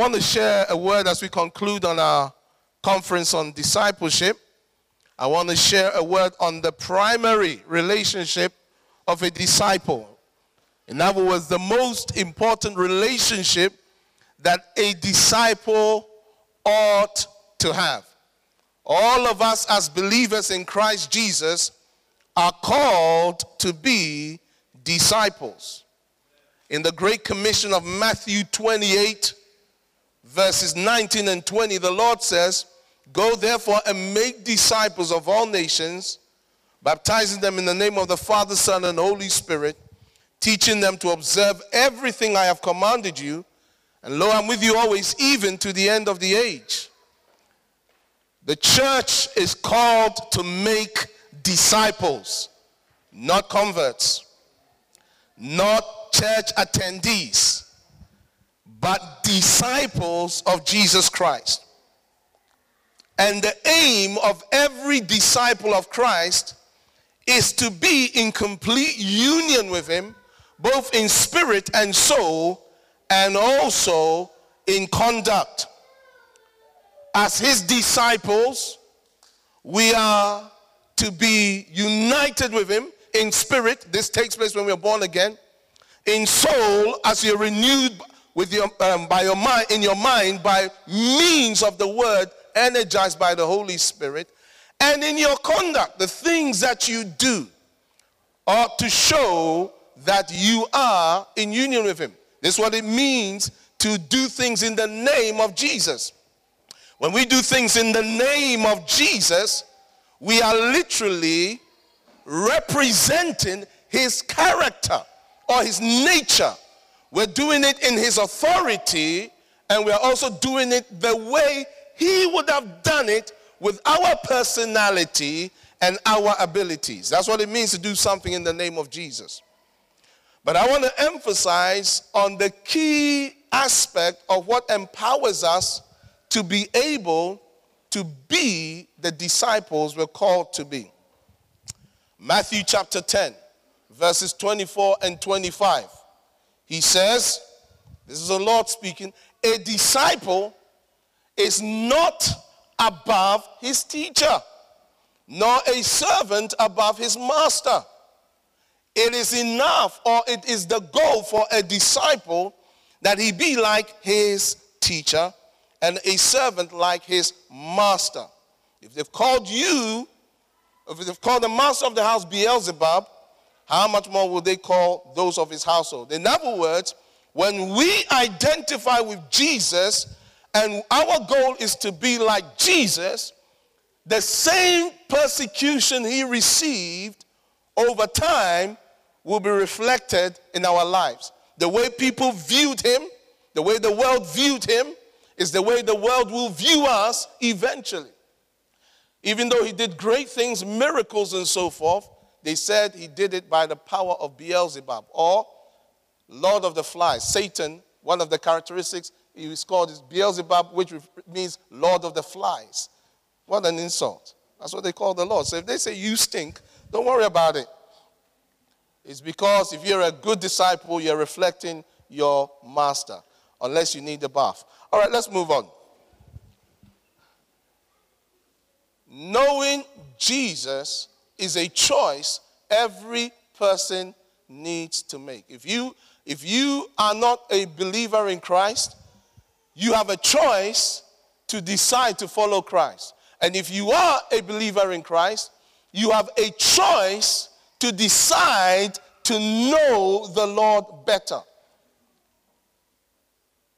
want to share a word as we conclude on our conference on discipleship. I want to share a word on the primary relationship of a disciple. In other words, the most important relationship that a disciple ought to have. All of us as believers in Christ Jesus are called to be disciples. In the Great Commission of Matthew 28, verses 19 and 20, the Lord says, "Go therefore and make disciples of all nations, baptizing them in the name of the Father, Son, and Holy Spirit, teaching them to observe everything I have commanded you, and lo, I'm with you always, even to the end of the age." The church is called to make disciples, not converts, not church attendees, but disciples of Jesus Christ. And the aim of every disciple of Christ is to be in complete union with him, both in spirit and soul, and also in conduct. As his disciples, we are to be united with him in spirit. This takes place when we are born again. In soul, as you're renewed with your, by your mind, in your mind, by means of the word, energized by the Holy Spirit. And in your conduct, the things that you do ought to show that you are in union with him. This is what it means to do things in the name of Jesus. When we do things in the name of Jesus, we are literally representing his character or his nature. We're doing it in his authority, and we're also doing it the way he would have done it, with our personality and our abilities. That's what it means to do something in the name of Jesus. But I want to emphasize on the key aspect of what empowers us to be able to be the disciples we're called to be. Matthew chapter 10, verses 24 and 25. He says, this is the Lord speaking, "A disciple is not above his teacher, nor a servant above his master. It is enough, or it is the goal for a disciple, that he be like his teacher and a servant like his master." If they've called you, if they've called the master of the house Beelzebub, how much more will they call those of his household? In other words, when we identify with Jesus, and our goal is to be like Jesus, the same persecution he received over time will be reflected in our lives. The way people viewed him, the way the world viewed him, is the way the world will view us eventually. Even though he did great things, miracles and so forth, they said he did it by the power of Beelzebub, or Lord of the Flies, Satan. One of the characteristics he was called is Beelzebub, which means Lord of the Flies. What an insult. That's what they call the Lord. So if they say you stink, don't worry about it. It's because if you're a good disciple, you're reflecting your master, unless you need a bath. All right, let's move on. Knowing Jesus is a choice every person needs to make. If you are not a believer in Christ, you have a choice to decide to follow Christ. And if you are a believer in Christ, you have a choice to decide to know the Lord better.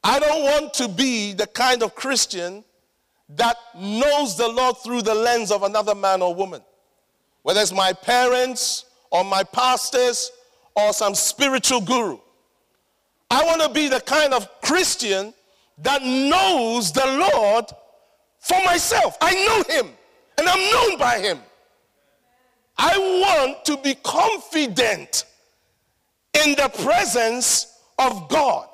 I don't want to be the kind of Christian that knows the Lord through the lens of another man or woman, whether it's my parents or my pastors or some spiritual guru. I want to be the kind of Christian that knows the Lord for myself. I know him, and I'm known by him. I want to be confident in the presence of God,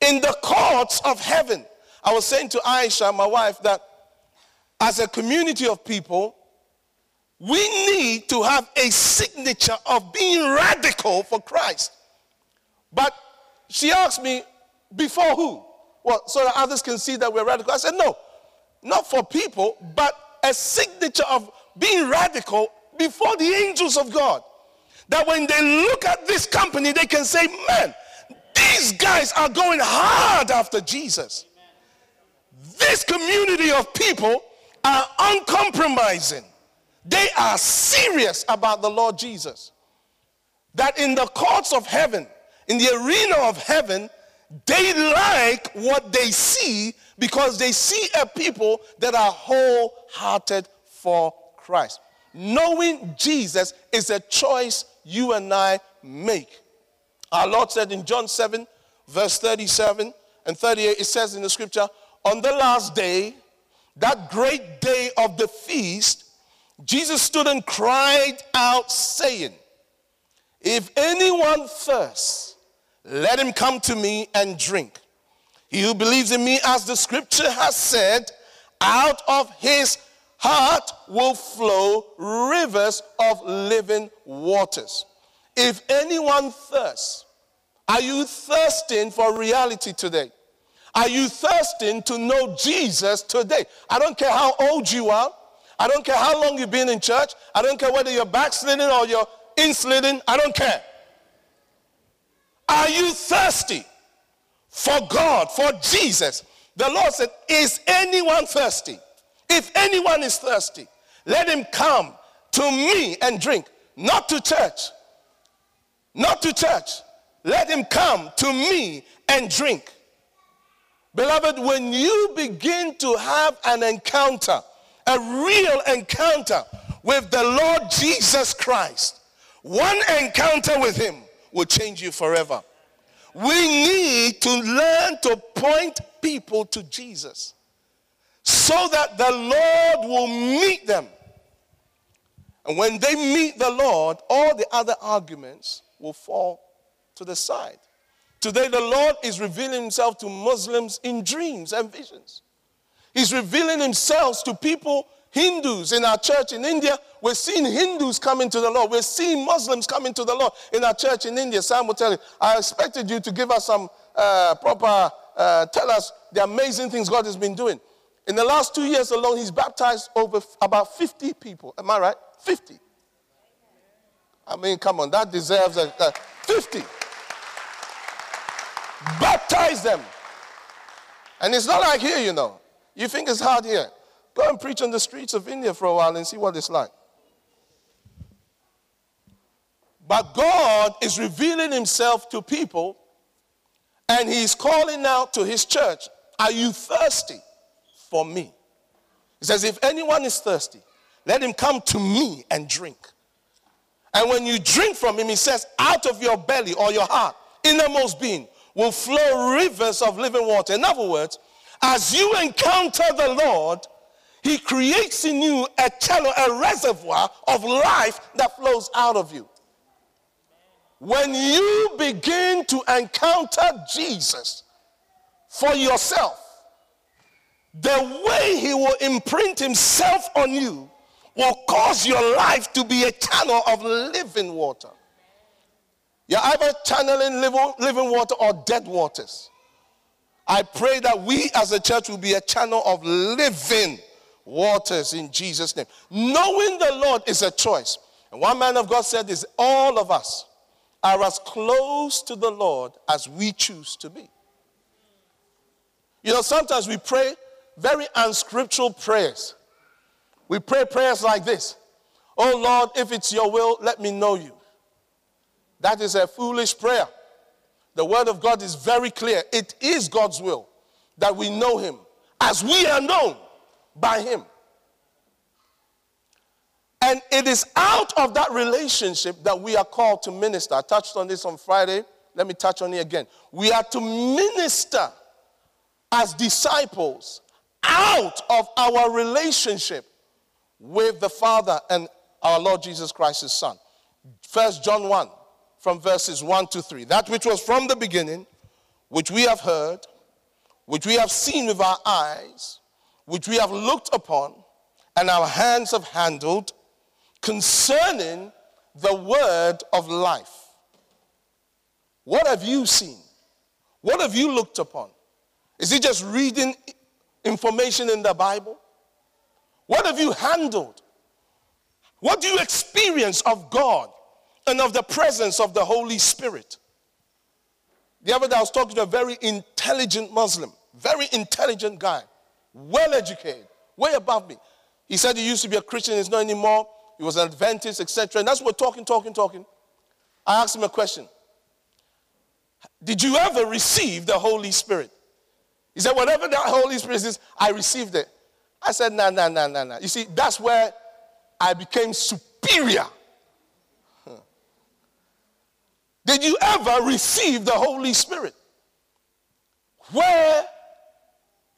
in the courts of heaven. I was saying to Aisha, my wife, that as a community of people, we need to have a signature of being radical for Christ. But she asked me, before who? well, so that others can see that we're radical. I said, no, not for people, but a signature of being radical before the angels of God. That when they look at this company, they can say, man, these guys are going hard after Jesus. Amen. This community of people are uncompromising. They are serious about the Lord Jesus. That in the courts of heaven, in the arena of heaven, they like what they see because they see a people that are wholehearted for Christ. Knowing Jesus is a choice you and I make. Our Lord said in John 7, verse 37 and 38, it says in the scripture, on the last day, that great day of the feast, Jesus stood and cried out, saying, if anyone thirsts, let him come to me and drink. He who believes in me, as the scripture has said, out of his heart will flow rivers of living waters. If anyone thirsts, are you thirsting for reality today? Are you thirsting to know Jesus today? I don't care how old you are. I don't care how long you've been in church. I don't care whether you're backsliding or you're insliding. I don't care. Are you thirsty for God, for Jesus? The Lord said, is anyone thirsty? If anyone is thirsty, let him come to me and drink. Not to church. Not to church. Let him come to me and drink. Beloved, when you begin to have an encounter, a real encounter with the Lord Jesus Christ, one encounter with him will change you forever. We need to learn to point people to Jesus so that the Lord will meet them. And when they meet the Lord, all the other arguments will fall to the side. Today, the Lord is revealing himself to Muslims in dreams and visions. He's revealing himself to people, Hindus in our church in India. We're seeing Hindus coming to the Lord. We're seeing Muslims coming to the Lord in our church in India. Sam will tell you, I expected you to give us some proper, tell us the amazing things God has been doing. In the last 2 years alone, he's baptized over about 50 people. Am I right? 50. I mean, come on, that deserves a 50. Baptize them. And it's not like here, you know. You think it's hard here. Go and preach on the streets of India for a while and see what it's like. But God is revealing himself to people and he's calling out to his church, are you thirsty for me? He says, if anyone is thirsty, let him come to me and drink. And when you drink from him, he says, out of your belly or your heart, innermost being, will flow rivers of living water. In other words, as you encounter the Lord, he creates in you a channel, a reservoir of life that flows out of you. When you begin to encounter Jesus for yourself, the way he will imprint himself on you will cause your life to be a channel of living water. You're either channeling living water or dead waters. I pray that we as a church will be a channel of living waters in Jesus' name. Knowing the Lord is a choice. And one man of God said this, all of us are as close to the Lord as we choose to be. You know, sometimes we pray very unscriptural prayers. We pray prayers like this. Oh Lord, if it's your will, let me know you. That is a foolish prayer. The word of God is very clear. It is God's will that we know him as we are known by him. And it is out of that relationship that we are called to minister. I touched on this on Friday. Let me touch on it again. We are to minister as disciples out of our relationship with the Father and our Lord Jesus Christ, his Son. 1 John 1. From verses 1 to 3. That which was from the beginning, which we have heard, which we have seen with our eyes, which we have looked upon, and our hands have handled, concerning the word of life. What have you seen? What have you looked upon? Is it just reading information in the Bible? What have you handled? What do you experience of God and of the presence of the Holy Spirit? The other day I was talking to a very intelligent Muslim, very intelligent guy, well-educated, way above me. He said he used to be a Christian, he's not anymore. He was an Adventist, etc. And that's what talking. I asked him a question. Did you ever receive the Holy Spirit? He said, whatever that Holy Spirit is, I received it. I said, no. You see, that's where I became superior. Did you ever receive the Holy Spirit? Where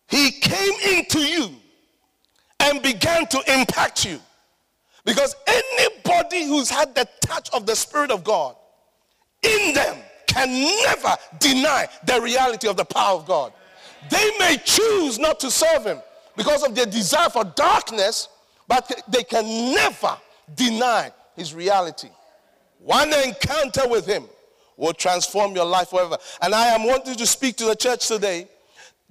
he came into you and began to impact you. Because anybody who's had the touch of the Spirit of God in them can never deny the reality of the power of God. They may choose not to serve him because of their desire for darkness, but they can never deny his reality. One encounter with him will transform your life forever. And I am wanting to speak to the church today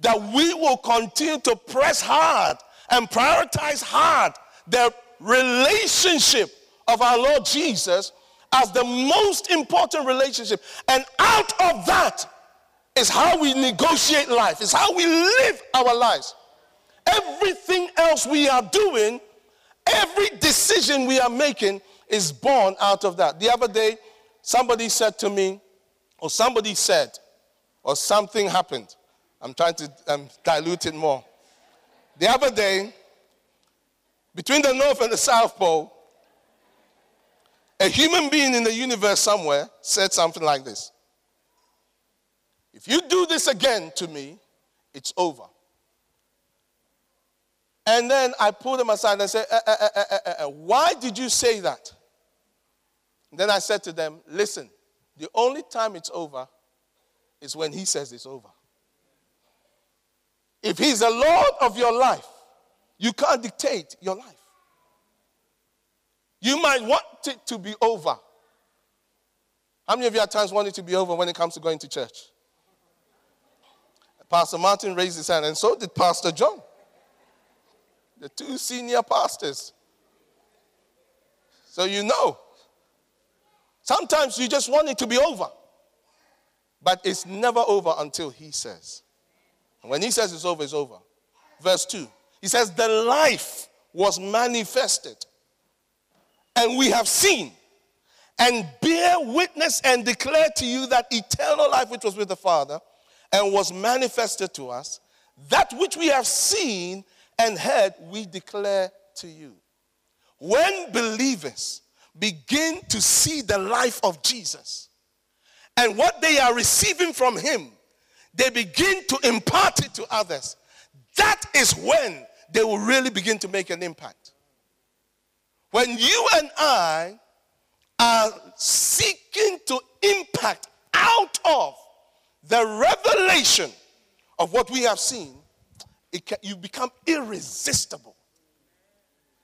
that we will continue to press hard and prioritize hard the relationship of our Lord Jesus as the most important relationship. And out of that is how we negotiate life. It's how we live our lives. Everything else we are doing, every decision we are making is born out of that. The other day, somebody said to me, or something happened. I'm trying to dilute it more. The other day, between the North and the South Pole, a human being in the universe somewhere said something like this. If you do this again to me, it's over. And then I pulled him aside and I said, why did you say that? And then I said to them, listen, the only time it's over is when he says it's over. If he's the Lord of your life, you can't dictate your life. You might want it to be over. How many of you at times want it to be over when it comes to going to church? Pastor Martin raised his hand, and so did Pastor John. The two senior pastors. So you know. Sometimes you just want it to be over. But it's never over until he says. And when he says it's over, it's over. Verse 2. He says, the life was manifested, and we have seen, and bear witness and declare to you that eternal life which was with the Father, and was manifested to us, that which we have seen and heard, we declare to you. When believers begin to see the life of Jesus, and what they are receiving from him, they begin to impart it to others. That is when they will really begin to make an impact. When you and I are seeking to impact out of the revelation of what we have seen, you become irresistible.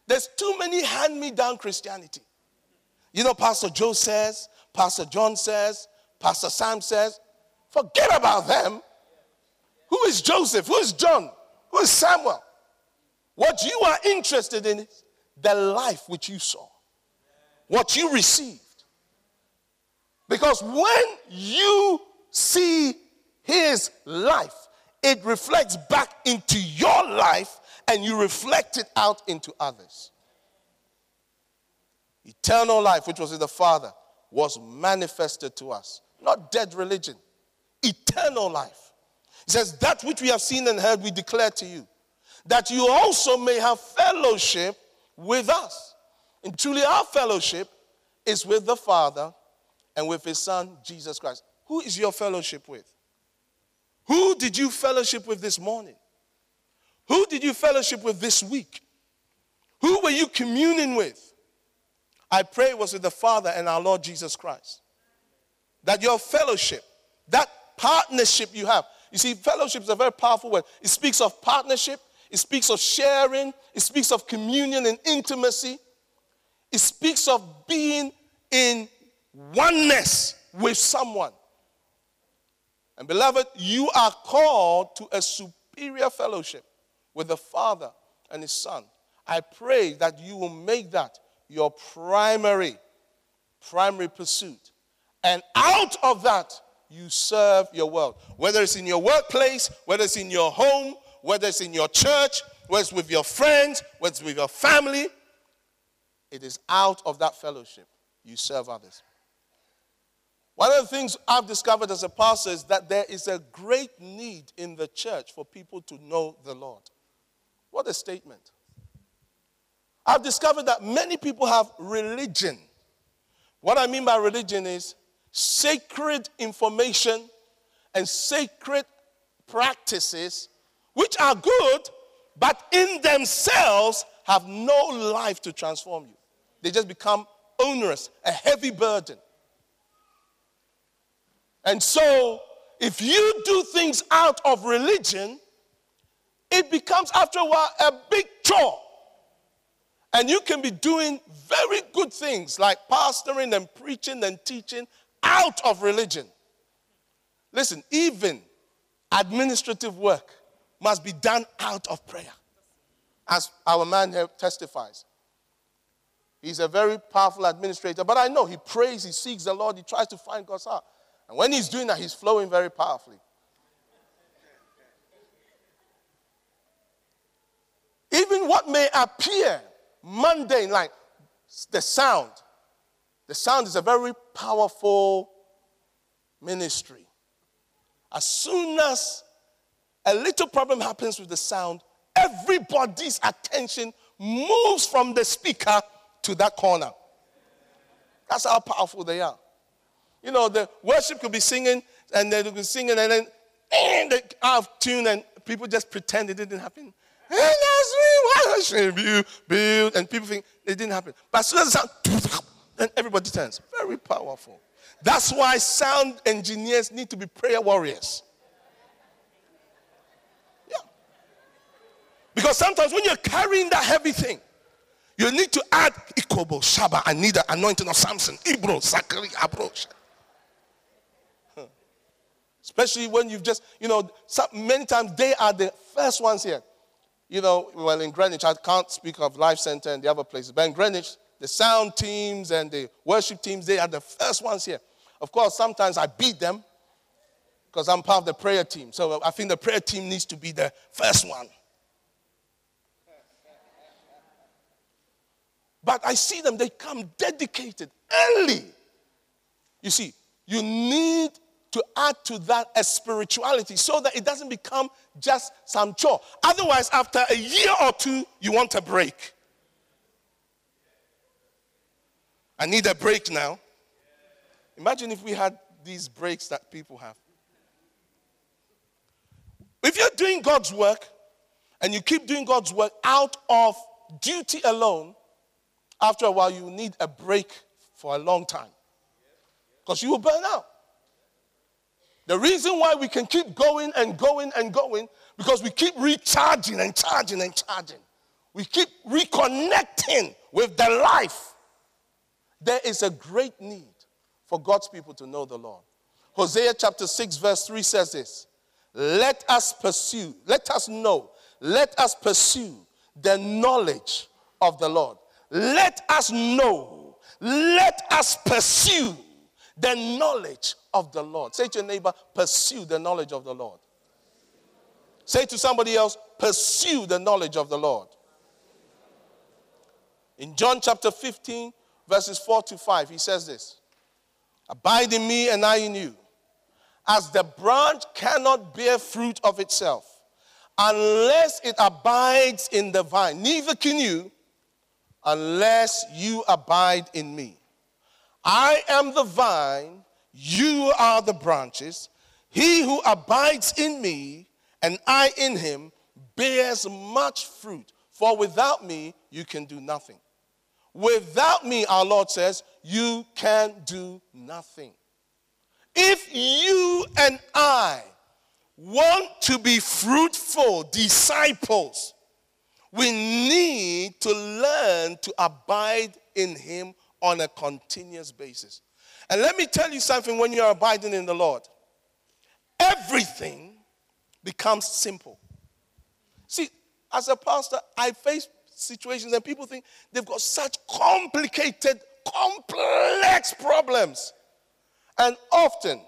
There's too many hand-me-down Christianity. You know, Pastor Joe says, Pastor John says, Pastor Sam says, forget about them. Who is Joseph? Who is John? Who is Samuel? What you are interested in is the life which you saw, what you received. Because when you see his life, it reflects back into your life and you reflect it out into others. Eternal life, which was in the Father, was manifested to us. Not dead religion, eternal life. It says, that which we have seen and heard we declare to you, that you also may have fellowship with us. And truly our fellowship is with the Father and with his Son, Jesus Christ. Who is your fellowship with? Who did you fellowship with this morning? Who did you fellowship with this week? Who were you communing with? I pray it was with the Father and our Lord Jesus Christ. That your fellowship, that partnership you have, you see, fellowship is a very powerful word. It speaks of partnership. It speaks of sharing. It speaks of communion and intimacy. It speaks of being in oneness with someone. And beloved, you are called to a superior fellowship with the Father and His Son. I pray that you will make that your primary pursuit. And out of that, you serve your world. Whether it's in your workplace, whether it's in your home, whether it's in your church, whether it's with your friends, whether it's with your family, it is out of that fellowship you serve others. One of the things I've discovered as a pastor is that there is a great need in the church for people to know the Lord. What a statement. I've discovered that many people have religion. What I mean by religion is sacred information and sacred practices, which are good, but in themselves have no life to transform you. They just become onerous, a heavy burden. And so, if you do things out of religion, it becomes, after a while, a big chore. And you can be doing very good things like pastoring and preaching and teaching out of religion. Listen, even administrative work must be done out of prayer, as our man here testifies. He's a very powerful administrator, but I know he prays, he seeks the Lord, he tries to find God's heart. And when he's doing that, he's flowing very powerfully. Even what may appear mundane, like the sound is a very powerful ministry. As soon as a little problem happens with the sound, everybody's attention moves from the speaker to that corner. That's how powerful they are. You know, the worship could be singing, and they could be singing, and they out of tune, and people just pretend it didn't happen. And as we worship you, build, and people think it didn't happen. But as soon as the sound, then everybody turns. Very powerful. That's why sound engineers need to be prayer warriors. Yeah. Because sometimes when you're carrying that heavy thing, you need to add Ikobo, Shaba, I need the anointing of Samson, Ibro, Sakari, Abrosh. Especially when you've just, you know, many times they are the first ones here. You know, well, in Greenwich, I can't speak of Life Center and the other places, but in Greenwich, the sound teams and the worship teams, they are the first ones here. Of course, sometimes I beat them because I'm part of the prayer team. So I think the prayer team needs to be the first one. But I see them, they come dedicated early. You see, you need to add to that a spirituality so that it doesn't become just some chore. Otherwise, after a year or two, you want a break. I need a break now. Imagine if we had these breaks that people have. If you're doing God's work and you keep doing God's work out of duty alone, after a while you need a break for a long time because you will burn out. The reason why we can keep going and going and going because we keep recharging and charging and charging. We keep reconnecting with the life. There is a great need for God's people to know the Lord. Hosea chapter 6 verse 3 says this, let us pursue the knowledge of the Lord. Let us know, let us pursue the knowledge of the Lord. Say to your neighbor, pursue the knowledge of the Lord. Say to somebody else, pursue the knowledge of the Lord. In John chapter 15, verses 4 to 5, he says this, abide in me and I in you. As the branch cannot bear fruit of itself, unless it abides in the vine, neither can you, unless you abide in me. I am the vine, you are the branches. He who abides in me and I in him bears much fruit, for without me you can do nothing. Without me, our Lord says, you can do nothing. If you and I want to be fruitful disciples, we need to learn to abide in him on a continuous basis. And let me tell you something, when you are abiding in the Lord, everything becomes simple. See, as a pastor, I face situations and people think they've got such complicated, complex problems. And often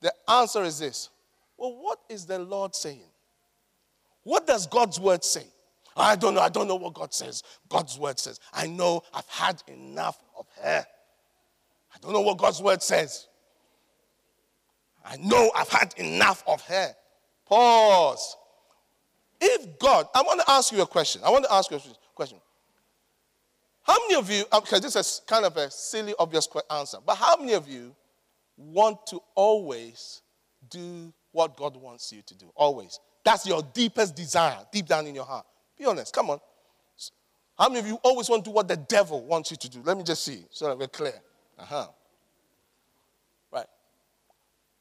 the answer is this: well, what is the Lord saying? What does God's word say? I don't know. I don't know what God says. God's word says, I know I've had enough of her. I don't know what God's word says. I know I've had enough of her. Pause. If God, I want to ask you a question. How many of you, okay, this is kind of a silly, obvious answer, but how many of you want to always do what God wants you to do? Always. That's your deepest desire, deep down in your heart. Be honest, come on. How many of you always want to do what the devil wants you to do? Let me just see, so that we're clear. Right.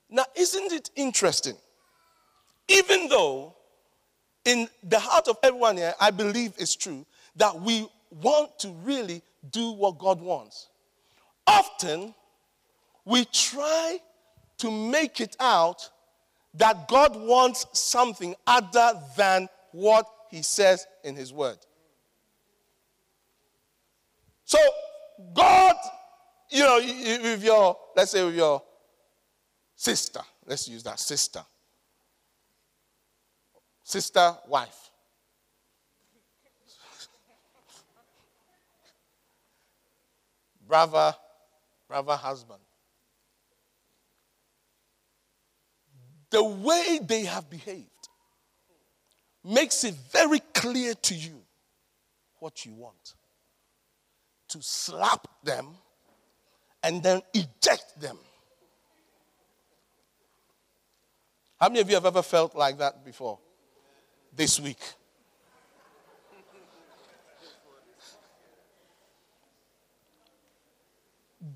Now, isn't it interesting? Even though in the heart of everyone here, I believe it's true, that we want to really do what God wants. Often, we try to make it out that God wants something other than what he says in his word. So, God, you know, with your, let's say with your sister, let's use that, sister, wife. brother, husband. The way they have behaved makes it very clear to you what you want. To slap them and then eject them. How many of you have ever felt like that before? This week.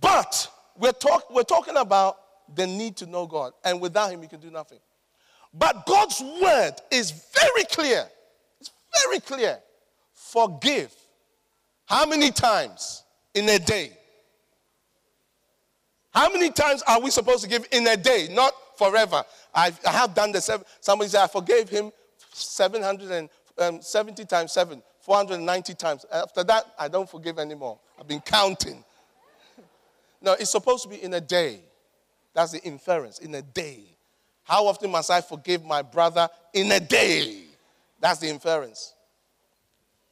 But we're talking about the need to know God. And without him, you can do nothing. But God's word is very clear. It's very clear. Forgive. How many times in a day? How many times are we supposed to give in a day? Not forever. I have done the seven. Somebody said, I forgave him 770 times 7, 490 times. After that, I don't forgive anymore. I've been counting. No, it's supposed to be in a day. That's the inference, in a day. How often must I forgive my brother in a day? That's the inference.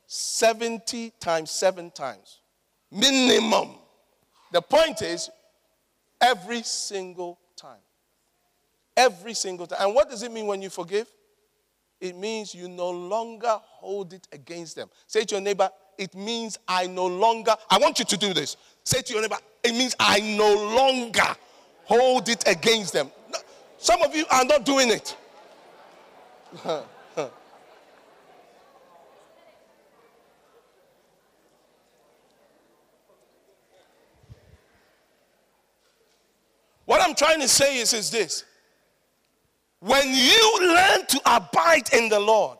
70 times 7 times. Minimum. The point is, every single time. Every single time. And what does it mean when you forgive? It means you no longer hold it against them. Say to your neighbor, it means I no longer, I want you to do this. Say to your neighbor, it means I no longer hold it against them. No, some of you are not doing it. What I'm trying to say is this. When you learn to abide in the Lord,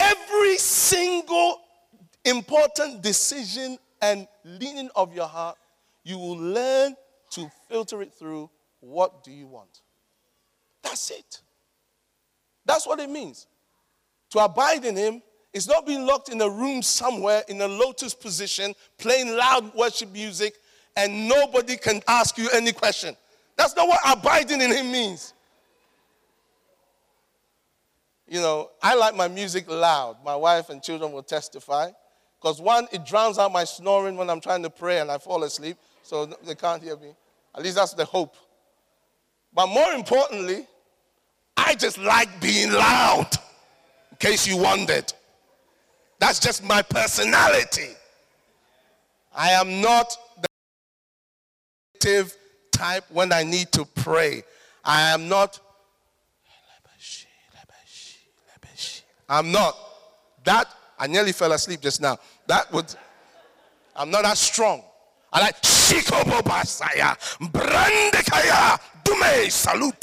every single important decision and leaning of your heart, you will learn to filter it through, what do you want? That's it. That's what it means. To abide in him is not being locked in a room somewhere in a lotus position, playing loud worship music, and nobody can ask you any question. That's not what abiding in him means. You know, I like my music loud. My wife and children will testify. Because one, it drowns out my snoring when I'm trying to pray and I fall asleep. So they can't hear me. At least that's the hope. But more importantly, I just like being loud. In case you wondered. That's just my personality. I am not the type when I need to pray. I am not. I'm not. That, I nearly fell asleep just now. That would, I'm not that strong. I like, Shikobo Basaya, Brandekaya, Dume, Salute.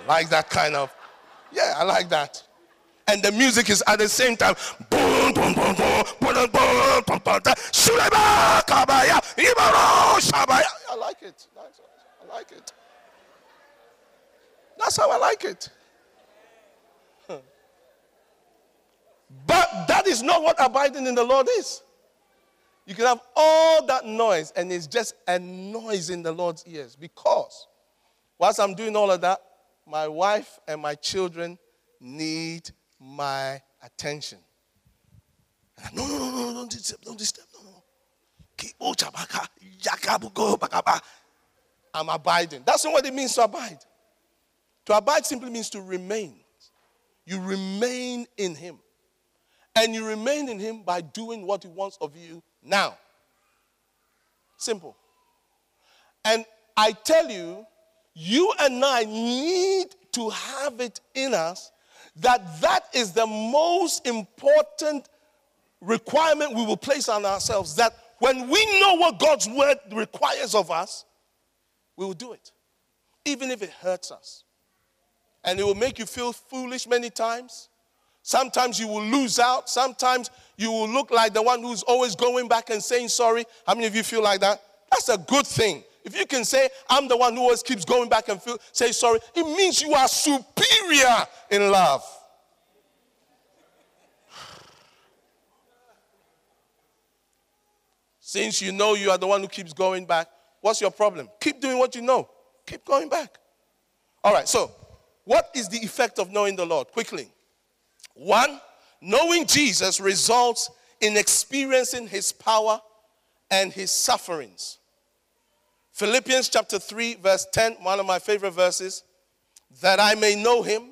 I like that kind of, yeah, I like that. And the music is at the same time, boom, boom, boom, boom, boom, boom, boom, boom, boom, I like it. like it. That's how I like it. But that is not what abiding in the Lord is. You can have all that noise, and it's just a noise in the Lord's ears. Because whilst I'm doing all of that, my wife and my children need my attention. No, don't disturb. No. I'm abiding. That's not what it means to abide. To abide simply means to remain. You remain in him. And you remain in him by doing what he wants of you now. Simple. And I tell you, you and I need to have it in us that is the most important requirement we will place on ourselves, that when we know what God's word requires of us, we will do it, even if it hurts us. And it will make you feel foolish many times. Sometimes you will lose out. Sometimes you will look like the one who's always going back and saying sorry. How many of you feel like that? That's a good thing. If you can say, I'm the one who always keeps going back and say sorry, it means you are superior in love. Since you know you are the one who keeps going back, what's your problem? Keep doing what you know. Keep going back. All right, so what is the effect of knowing the Lord? Quickly. One, knowing Jesus results in experiencing his power and his sufferings. Philippians chapter 3, verse 10, one of my favorite verses, that I may know him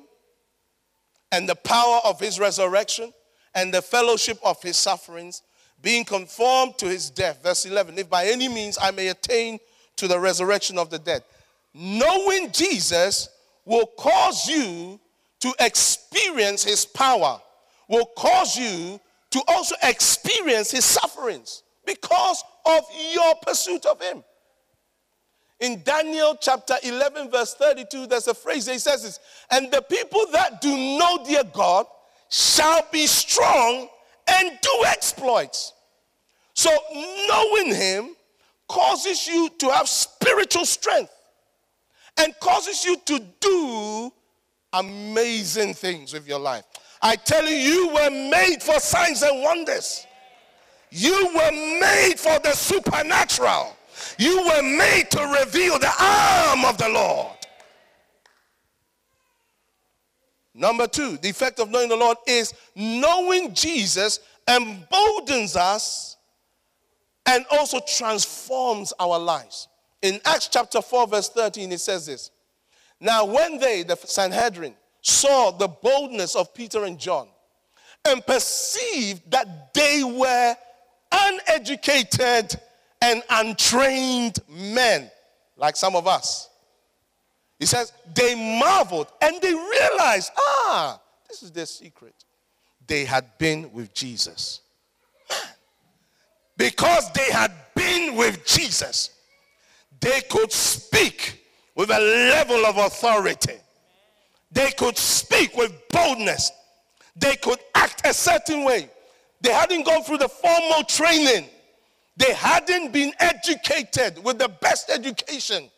and the power of his resurrection and the fellowship of his sufferings, being conformed to his death. Verse 11, if by any means I may attain to the resurrection of the dead. Knowing Jesus will cause you to experience his power, will cause you to also experience his sufferings because of your pursuit of him. In Daniel chapter 11, verse 32, there's a phrase that he says this, and the people that do know their God shall be strong and do exploits. So knowing him causes you to have spiritual strength and causes you to do amazing things with your life. I tell you, you were made for signs and wonders. You were made for the supernatural. You were made to reveal the arm of the Lord. Number two, the effect of knowing the Lord is knowing Jesus emboldens us and also transforms our lives. In Acts chapter 4, verse 13, it says this, now when they, the Sanhedrin, saw the boldness of Peter and John and perceived that they were uneducated and untrained men, like some of us, he says, they marveled and they realized, this is their secret. They had been with Jesus. Man, because they had been with Jesus, they could speak with a level of authority. They could speak with boldness. They could act a certain way. They hadn't gone through the formal training. They hadn't been educated with the best education.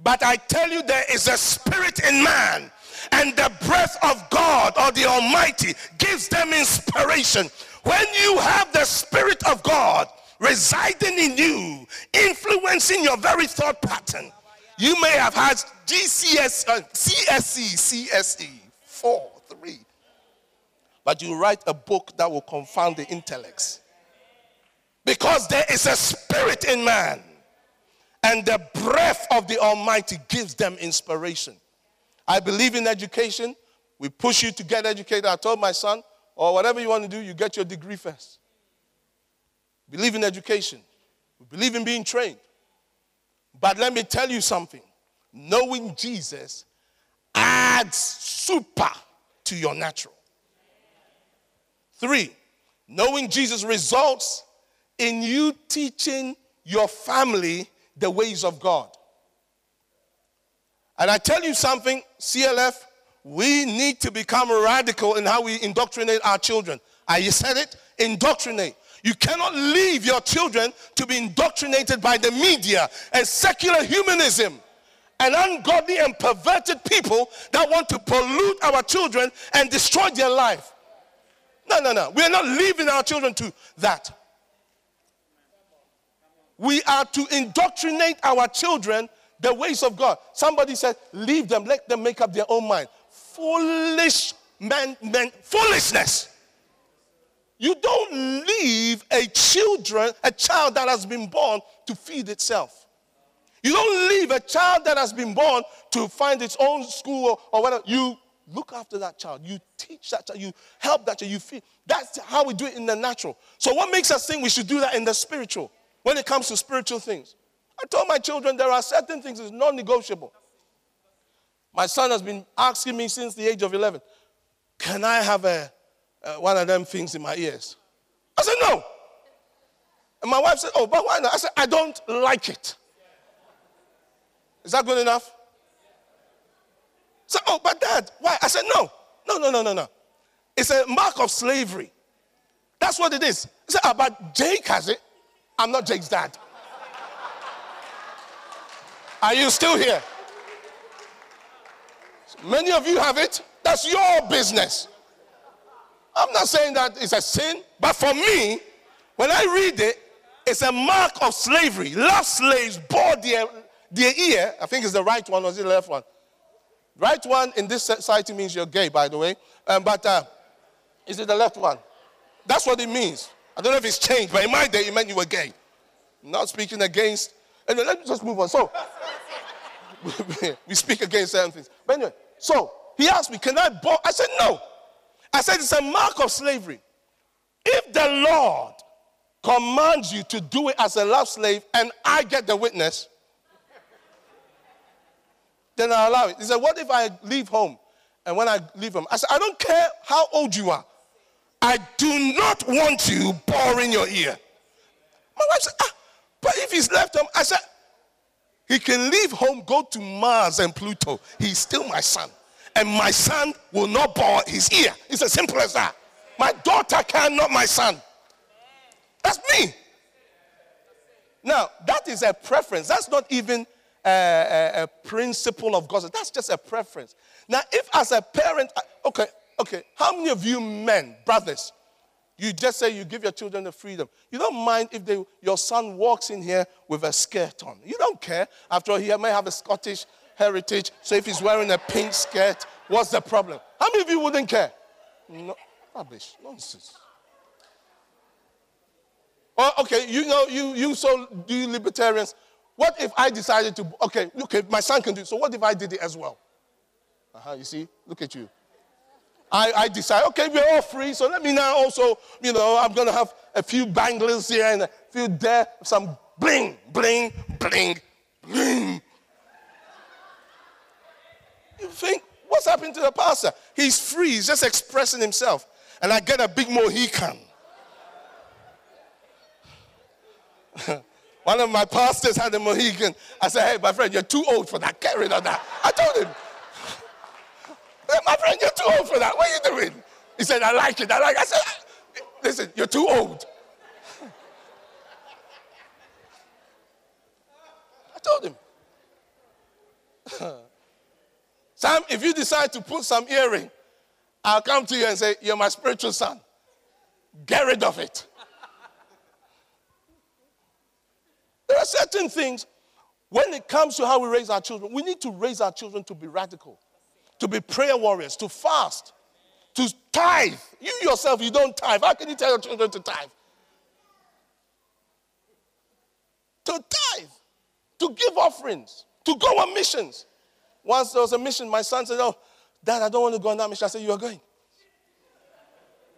But I tell you, there is a spirit in man, and the breath of God or the Almighty gives them inspiration. When you have the Spirit of God residing in you, influencing your very thought pattern, you may have had GCS, CSE, CSE, 4, 3. But you write a book that will confound the intellects. Because there is a spirit in man. And the breath of the Almighty gives them inspiration. I believe in education. We push you to get educated. I told my son, or whatever you want to do, you get your degree first. Believe in education. We believe in being trained. But let me tell you something. Knowing Jesus adds super to your natural. 3, knowing Jesus results in you teaching your family the ways of God. And I tell you something, CLF, we need to become radical in how we indoctrinate our children. I said it, indoctrinate. You cannot leave your children to be indoctrinated by the media and secular humanism and ungodly and perverted people that want to pollute our children and destroy their life. No. We are not leaving our children to that. We are to indoctrinate our children the ways of God. Somebody said, leave them, let them make up their own mind. Foolish men, foolishness. You don't leave a child that has been born to feed itself. You don't leave a child that has been born to find its own school or whatever. You look after that child. You teach that child. You help that child. You feed. That's how we do it in the natural. So what makes us think we should do that in the spiritual? When it comes to spiritual things. I told my children there are certain things that's non-negotiable. My son has been asking me since the age of 11, can I have one of them things in my ears? I said, no. And my wife said, oh, but why not? I said, I don't like it. Is that good enough? So, oh, but Dad, why? I said, no. It's a mark of slavery. That's what it is. I said, oh, but Jake has it. I'm not Jake's dad. Are you still here? Many of you have it. That's your business. I'm not saying that it's a sin, but for me, when I read it, it's a mark of slavery. Love slaves bore their ear. I think it's the right one, or is it the left one? Right one in this society means you're gay, by the way. But is it the left one? That's what it means. I don't know if it's changed, but in my day, it meant you were gay. I'm not speaking against. Anyway, let me just move on. So, we speak against certain things. But anyway, so he asked me, can I borrow? I said, no. I said, it's a mark of slavery. If the Lord commands you to do it as a love slave and I get the witness, then I allow it. He said, what if I leave home? And when I leave home, I said, I don't care how old you are. I do not want you boring your ear. My wife said, but if he's left home, I said, he can leave home, go to Mars and Pluto. He's still my son. And my son will not bore his ear. It's as simple as that. My daughter can, not my son. That's me. Now, that is a preference. That's not even a principle of God. That's just a preference. Now, if as a parent, okay, how many of you men, brothers, you just say you give your children the freedom? You don't mind if your son walks in here with a skirt on. You don't care. After all, he may have a Scottish heritage, so if he's wearing a pink skirt, what's the problem? How many of you wouldn't care? No, rubbish, nonsense. Oh, okay, you know, you libertarians, what if I decided to, okay, my son can do it, so what if I did it as well? You see, look at you. I decide, okay, we're all free, so let me now also, you know, I'm going to have a few bangles here and a few there, some bling, bling, bling, bling. You think, what's happened to the pastor? He's free. He's just expressing himself. And I get a big Mohican. One of my pastors had a Mohican. I said, hey, my friend, you're too old for that. Get rid of that. I told him. Hey, my friend, you're too old for that. What are you doing? He said, I like it. I said, listen, you're too old. I told him. Sam, if you decide to put some earring, I'll come to you and say, you're my spiritual son. Get rid of it. There are certain things, when it comes to how we raise our children, we need to raise our children to be radical, to be prayer warriors, to fast, to tithe. You yourself, you don't tithe. How can you tell your children to tithe? To tithe, to give offerings, to go on missions. Once there was a mission, my son said, oh, Dad, I don't want to go on that mission. I said, you are going.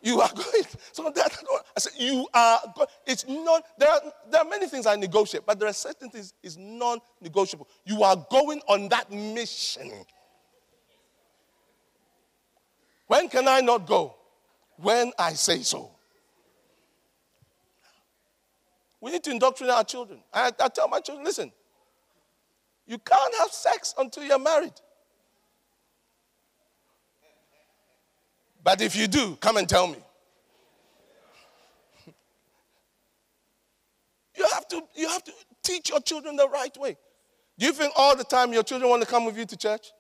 You are going. So, Dad, I said, you are going. It's not, there are many things I negotiate, but there are certain things is non-negotiable. You are going on that mission. When can I not go? When I say so. We need to indoctrinate our children. I tell my children, listen, you can't have sex until you're married. But if you do, come and tell me. You have to teach your children the right way. Do you think all the time your children want to come with you to church?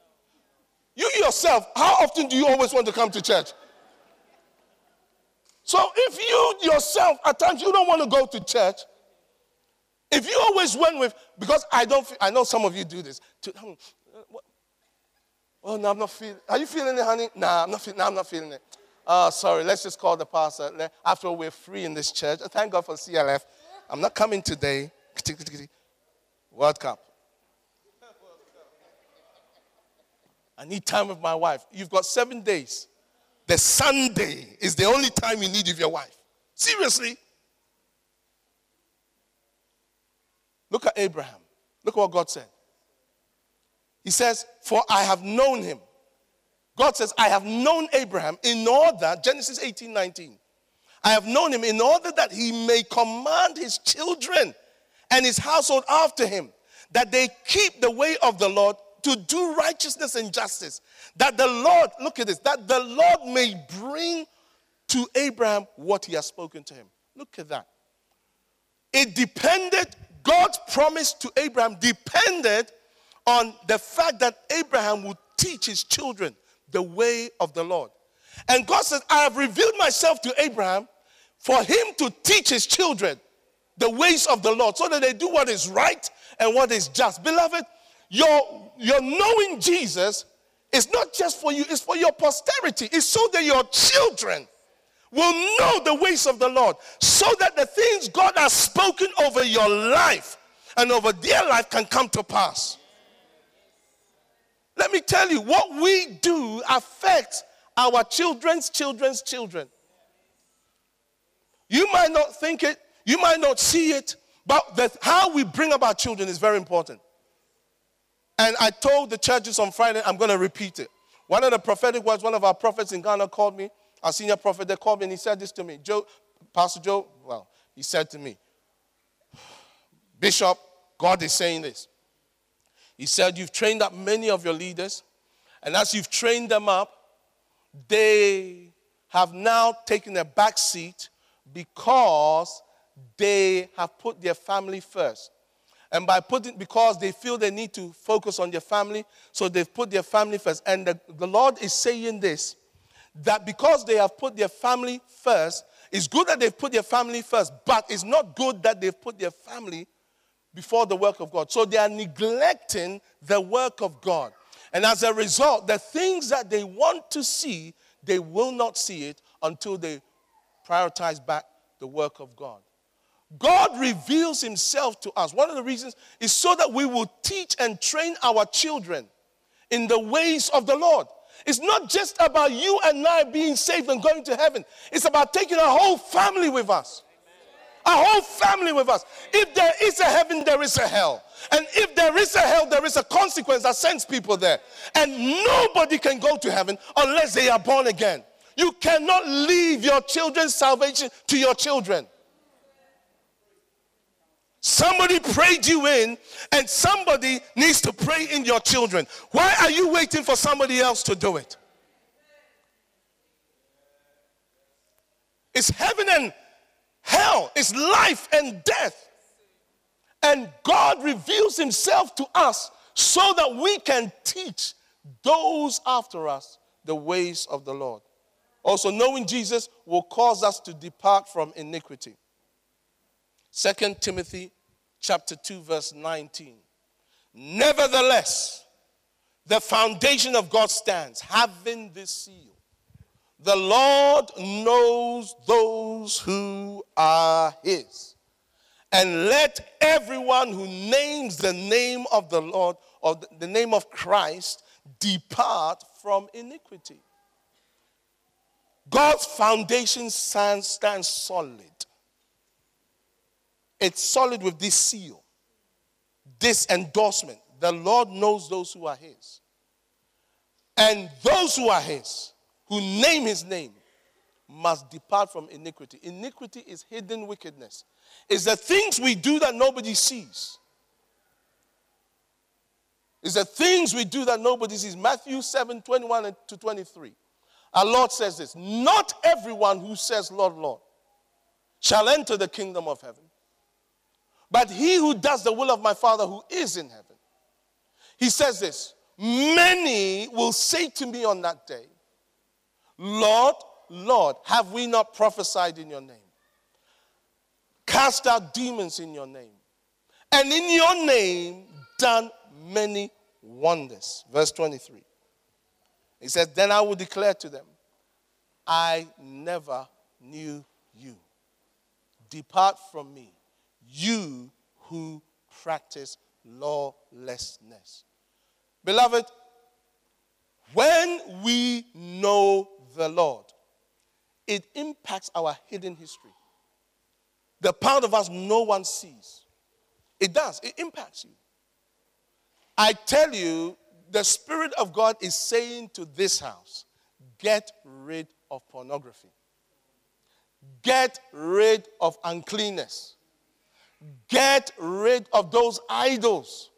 You yourself, how often do you always want to come to church? So if you yourself, at times you don't want to go to church, if you always went with, because I know some of you do this. Oh, no, I'm not feeling it. Are you feeling it, honey? I'm not feeling it. Oh, sorry, let's just call the pastor. After all, we're free in this church. Thank God for CLF. I'm not coming today. World Cup. I need time with my wife. You've got 7 days. The Sunday is the only time you need with your wife. Seriously. Look at Abraham. Look what God said. He says, for I have known him. God says, I have known Abraham in order, Genesis 18:19. I have known him in order that he may command his children and his household after him, that they keep the way of the Lord to do righteousness and justice, that the Lord, look at this, that the Lord may bring to Abraham what he has spoken to him. Look at that. It depended, God's promise to Abraham depended on the fact that Abraham would teach his children the way of the Lord. And God says, I have revealed myself to Abraham for him to teach his children the ways of the Lord so that they do what is right and what is just. Beloved, your knowing Jesus is not just for you, it's for your posterity. It's so that your children will know the ways of the Lord, so that the things God has spoken over your life and over their life can come to pass. Let me tell you, what we do affects our children's children's children. You might not think it, you might not see it, but how we bring up our children is very important. And I told the churches on Friday, I'm going to repeat it. One of the prophetic words, one of our prophets in Ghana called me, our senior prophet, they called me and he said this to me. He said to me, Bishop, God is saying this. He said, you've trained up many of your leaders, and as you've trained them up, they have now taken a back seat because they have put their family first. And because they feel they need to focus on their family, so they've put their family first. And the Lord is saying this, that because they have put their family first, it's good that they've put their family first, but it's not good that they've put their family before the work of God. So they are neglecting the work of God. And as a result, the things that they want to see, they will not see it until they prioritize back the work of God. God reveals himself to us. One of the reasons is so that we will teach and train our children in the ways of the Lord. It's not just about you and I being saved and going to heaven. It's about taking our whole family with us. Amen. Our whole family with us. If there is a heaven, there is a hell. And if there is a hell, there is a consequence that sends people there. And nobody can go to heaven unless they are born again. You cannot leave your children's salvation to your children. Somebody prayed you in, and somebody needs to pray in your children. Why are you waiting for somebody else to do it? It's heaven and hell. It's life and death. And God reveals himself to us so that we can teach those after us the ways of the Lord. Also, knowing Jesus will cause us to depart from iniquity. 2 Timothy chapter 2, verse 19. Nevertheless, the foundation of God stands, having this seal. The Lord knows those who are his. And let everyone who names the name of the Lord or the name of Christ depart from iniquity. God's foundation stands solid. It's solid with this seal, this endorsement. The Lord knows those who are his. And those who are his, who name his name, must depart from iniquity. Iniquity is hidden wickedness. It's the things we do that nobody sees. It's the things we do that nobody sees. Matthew 7, 21 to 23. Our Lord says this, not everyone who says, Lord, Lord, shall enter the kingdom of heaven, but he who does the will of my Father who is in heaven. He says this, many will say to me on that day, Lord, Lord, have we not prophesied in your name? Cast out demons in your name. And in your name done many wonders. Verse 23. He says, then I will declare to them, I never knew you. Depart from me, you who practice lawlessness. Beloved, when we know the Lord, it impacts our hidden history. The part of us no one sees. It does. It impacts you. I tell you, the Spirit of God is saying to this house, get rid of pornography. Get rid of uncleanness. Get rid of those idols.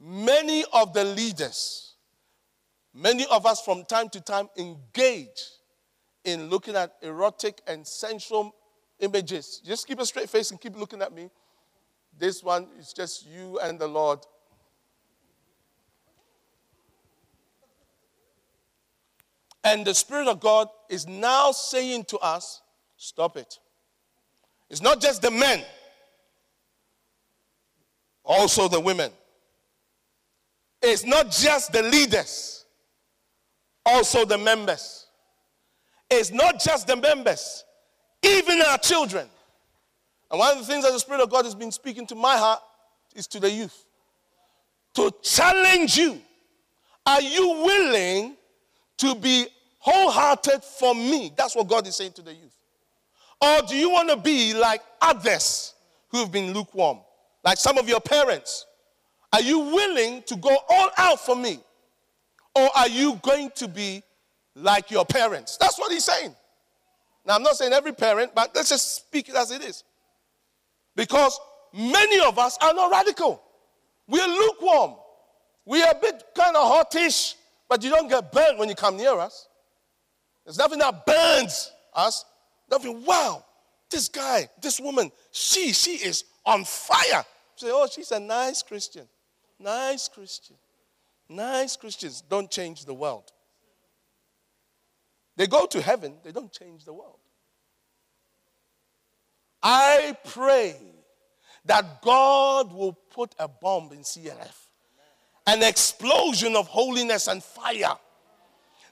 Many of the leaders, many of us from time to time engage in looking at erotic and sensual images. Just keep a straight face and keep looking at me. This one is just you and the Lord. And the Spirit of God is now saying to us, stop it. It's not just the men, also the women. It's not just the leaders, also the members. It's not just the members, even our children. And one of the things that the Spirit of God has been speaking to my heart is to the youth. To challenge you. Are you willing to be wholehearted for me? That's what God is saying to the youth. Or do you want to be like others who have been lukewarm? Like some of your parents. Are you willing to go all out for me? Or are you going to be like your parents? That's what he's saying. Now, I'm not saying every parent, but let's just speak it as it is. Because many of us are not radical. We are lukewarm. We are a bit kind of hottish, but you don't get burned when you come near us. There's nothing that burns us. Nothing, wow, this guy, this woman, she is on fire. You say, oh, she's a nice Christian. Nice Christian. Nice Christians don't change the world. They go to heaven, they don't change the world. I pray that God will put a bomb in CLF, an explosion of holiness and fire,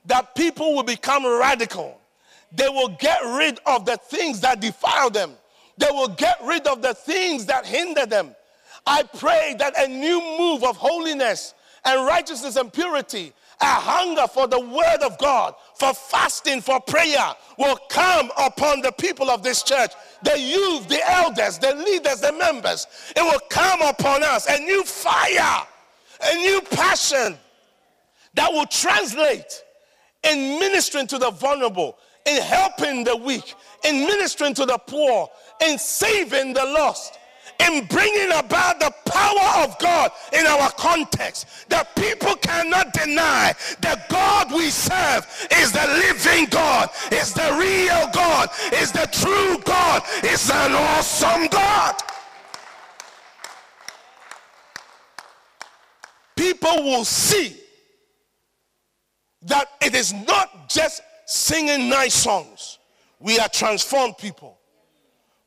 that people will become radical. They will get rid of the things that defile them. They will get rid of the things that hinder them. I pray that a new move of holiness and righteousness and purity, a hunger for the word of God, for fasting, for prayer, will come upon the people of this church. The youth, the elders, the leaders, the members. It will come upon us. A new fire, a new passion that will translate in ministering to the vulnerable, in helping the weak, in ministering to the poor, in saving the lost, in bringing about the power of God in our context. The people cannot deny that God we serve is the living God, is the real God, is the true God, is an awesome God. People will see that it is not just singing nice songs. We are transformed people.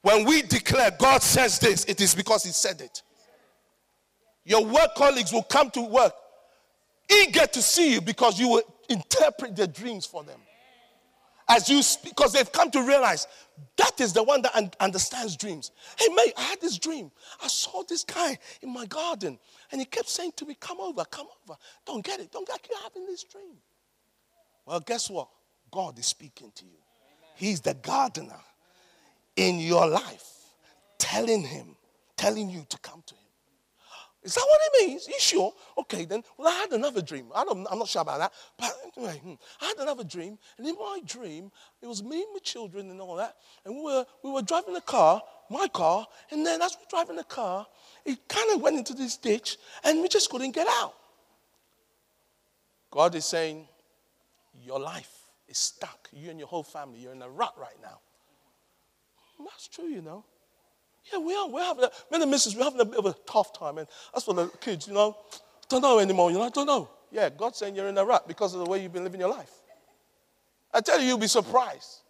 When we declare God says this, it is because he said it. Your work colleagues will come to work eager to see you because you will interpret their dreams for them. As you speak, because they've come to realize that is the one that understands dreams. Hey, mate, I had this dream. I saw this guy in my garden and he kept saying to me, come over, come over. Don't get it. Don't get it. You're having this dream. Well, guess what? God is speaking to you. He's the gardener in your life, telling you to come to him. Is that what it means? You sure? Okay, then. Well, I had another dream. I'm not sure about that. But anyway, I had another dream. And in my dream, it was me and my children and all that. And we were driving a car, my car. And then as we were driving the car, it kind of went into this ditch. And we just couldn't get out. God is saying, your life is stuck. You and your whole family, you're in a rut right now. That's true, you know. Yeah, we are. Many missions, we're having a bit of a tough time. And that's for the kids, you know, don't know anymore. You know, I don't know. Yeah, God's saying you're in a rut because of the way you've been living your life. I tell you, you'll be surprised.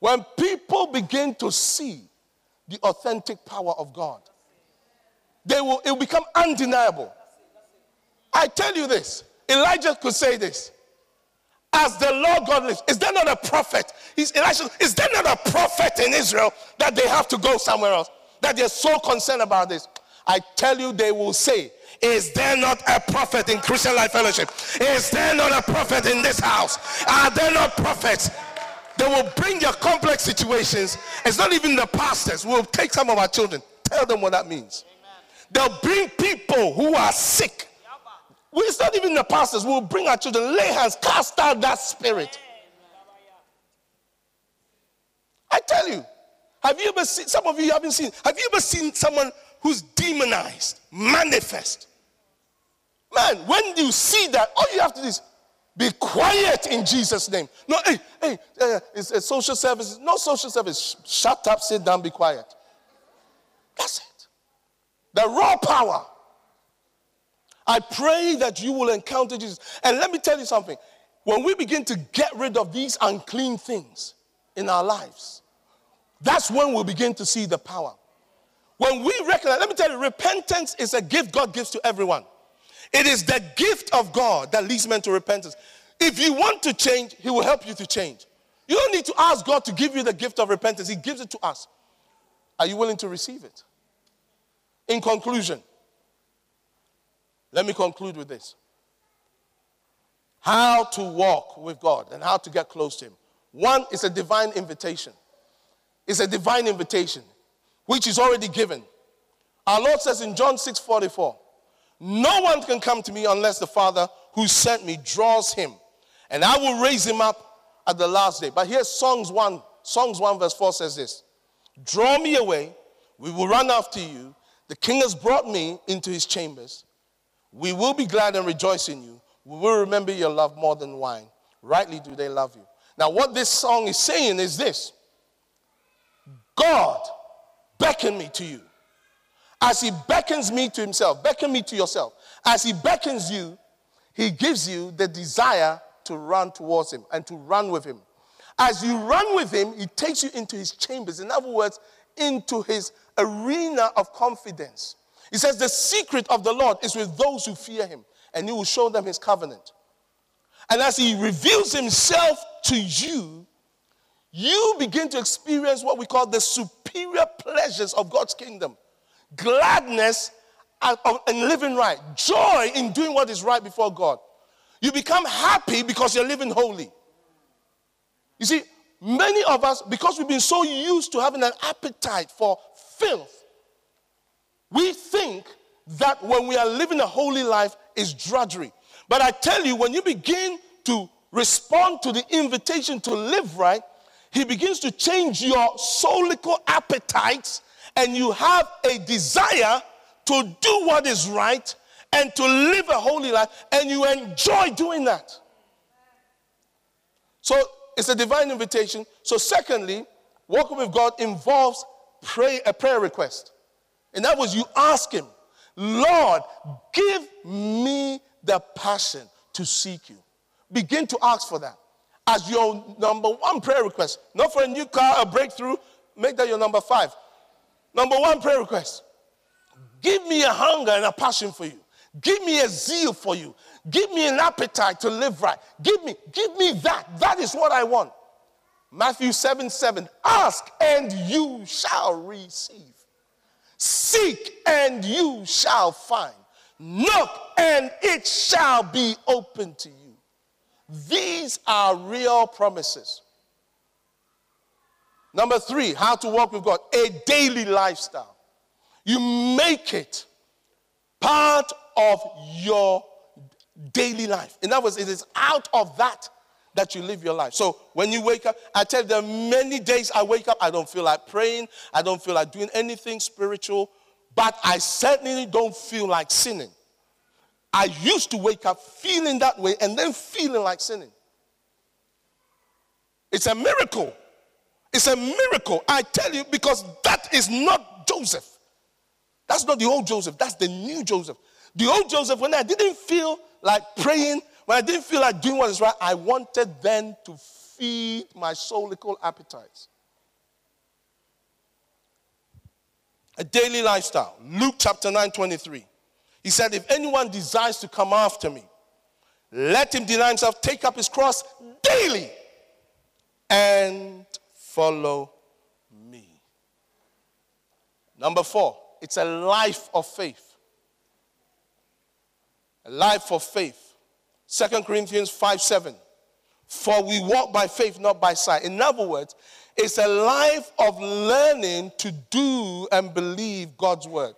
When people begin to see the authentic power of God, it will become undeniable. I tell you this, Elijah could say this. As the Lord God lives, is there not a prophet? Is there not a prophet in Israel that they have to go somewhere else? That they're so concerned about this? I tell you, they will say, is there not a prophet in Christian Life Fellowship? Is there not a prophet in this house? Are there not prophets? They will bring your complex situations. It's not even the pastors. We'll take some of our children. Tell them what that means. They'll bring people who are sick. It's not even the pastors. We'll bring our children, lay hands, cast out that spirit. I tell you, have you ever seen, some of you haven't seen, have you ever seen someone who's demonized manifest? Man, when you see that, all you have to do is be quiet in Jesus' name. No, it's a social service. No social service. Shut up, sit down, be quiet. That's it. The raw power. I pray that you will encounter Jesus. And let me tell you something. When we begin to get rid of these unclean things in our lives, that's when we'll begin to see the power. When we recognize, let me tell you, repentance is a gift God gives to everyone. It is the gift of God that leads men to repentance. If you want to change, he will help you to change. You don't need to ask God to give you the gift of repentance. He gives it to us. Are you willing to receive it? In conclusion, let me conclude with this. How to walk with God and how to get close to him. One is a divine invitation. It's a divine invitation, which is already given. Our Lord says in John 6:44, no one can come to me unless the Father who sent me draws him, and I will raise him up at the last day. But here Psalms 1 verse 4 says this, draw me away, we will run after you. The king has brought me into his chambers. We will be glad and rejoice in you. We will remember your love more than wine. Rightly do they love you. Now what this song is saying is this. God beckoned me to you. As he beckons me to himself, beckon me to yourself. As he beckons you, he gives you the desire to run towards him and to run with him. As you run with him, he takes you into his chambers. In other words, into his arena of confidence. He says, the secret of the Lord is with those who fear him, and he will show them his covenant. And as he reveals himself to you, you begin to experience what we call the superior pleasures of God's kingdom. Gladness and living right. Joy in doing what is right before God. You become happy because you're living holy. You see, many of us, because we've been so used to having an appetite for filth, we think that when we are living a holy life is drudgery. But I tell you, when you begin to respond to the invitation to live right, he begins to change your soulical appetites, and you have a desire to do what is right and to live a holy life, and you enjoy doing that. So it's a divine invitation. So secondly, walking with God involves a prayer request. And that was you ask him, Lord, give me the passion to seek you. Begin to ask for that as your number one prayer request. Not for a new car, a breakthrough. Make that your number 5. Number one prayer request. Give me a hunger and a passion for you. Give me a zeal for you. Give me an appetite to live right. Give me that. That is what I want. Matthew 7:7. Ask and you shall receive. Seek and you shall find. Knock and it shall be open to you. These are real promises. Number 3, how to walk with God. A daily lifestyle. You make it part of your daily life. In other words, it is out of that you live your life. So when you wake up, I tell you, there are many days I wake up, I don't feel like praying, I don't feel like doing anything spiritual, but I certainly don't feel like sinning. I used to wake up feeling that way and then feeling like sinning. It's a miracle. It's a miracle, I tell you, because that is not Joseph. That's not the old Joseph. That's the new Joseph. The old Joseph, when I didn't feel like praying, when I didn't feel like doing what is right, I wanted then to feed my soulical appetites. A daily lifestyle. Luke chapter 9:23. He said, if anyone desires to come after me, let him deny himself, take up his cross daily, and follow me. Number 4, it's a life of faith. A life of faith. 2 Corinthians 5:7. For we walk by faith, not by sight. In other words, it's a life of learning to do and believe God's word.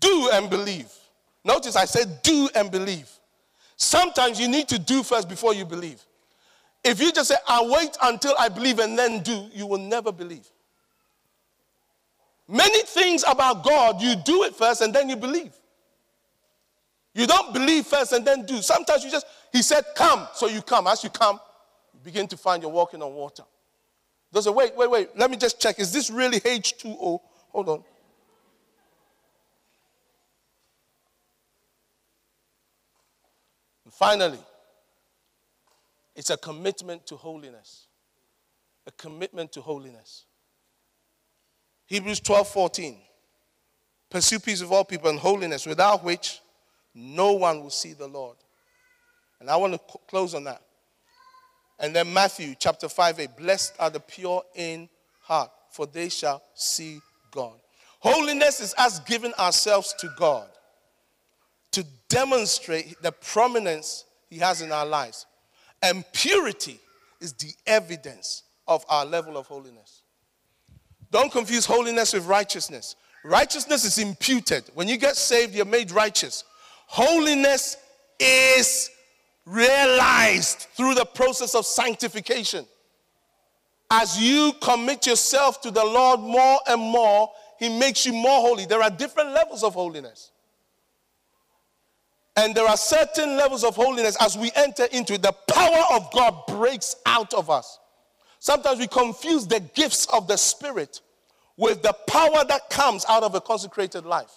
Do and believe. Notice I said do and believe. Sometimes you need to do first before you believe. If you just say, I'll wait until I believe and then do, you will never believe. Many things about God, you do it first and then you believe. You don't believe first and then do. Sometimes you just, he said, come. So you come. As you come, you begin to find you're walking on water. They say, wait. Let me just check. Is this really H2O? Hold on. And finally, it's a commitment to holiness. A commitment to holiness. Hebrews 12:14. Pursue peace with all people and holiness, without which no one will see the Lord. And I want to close on that. And then Matthew chapter 5:8. Blessed are the pure in heart, for they shall see God. Holiness is us giving ourselves to God to demonstrate the prominence he has in our lives. And purity is the evidence of our level of holiness. Don't confuse holiness with righteousness. Righteousness is imputed. When you get saved, you're made righteous. Holiness is realized through the process of sanctification. As you commit yourself to the Lord more and more, he makes you more holy. There are different levels of holiness. And there are certain levels of holiness as we enter into it, the power of God breaks out of us. Sometimes we confuse the gifts of the Spirit with the power that comes out of a consecrated life.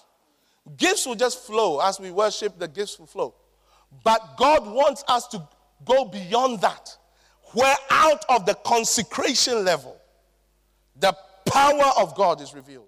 Gifts will just flow. As we worship, the gifts will flow. But God wants us to go beyond that. We're out of the consecration level. The power of God is revealed.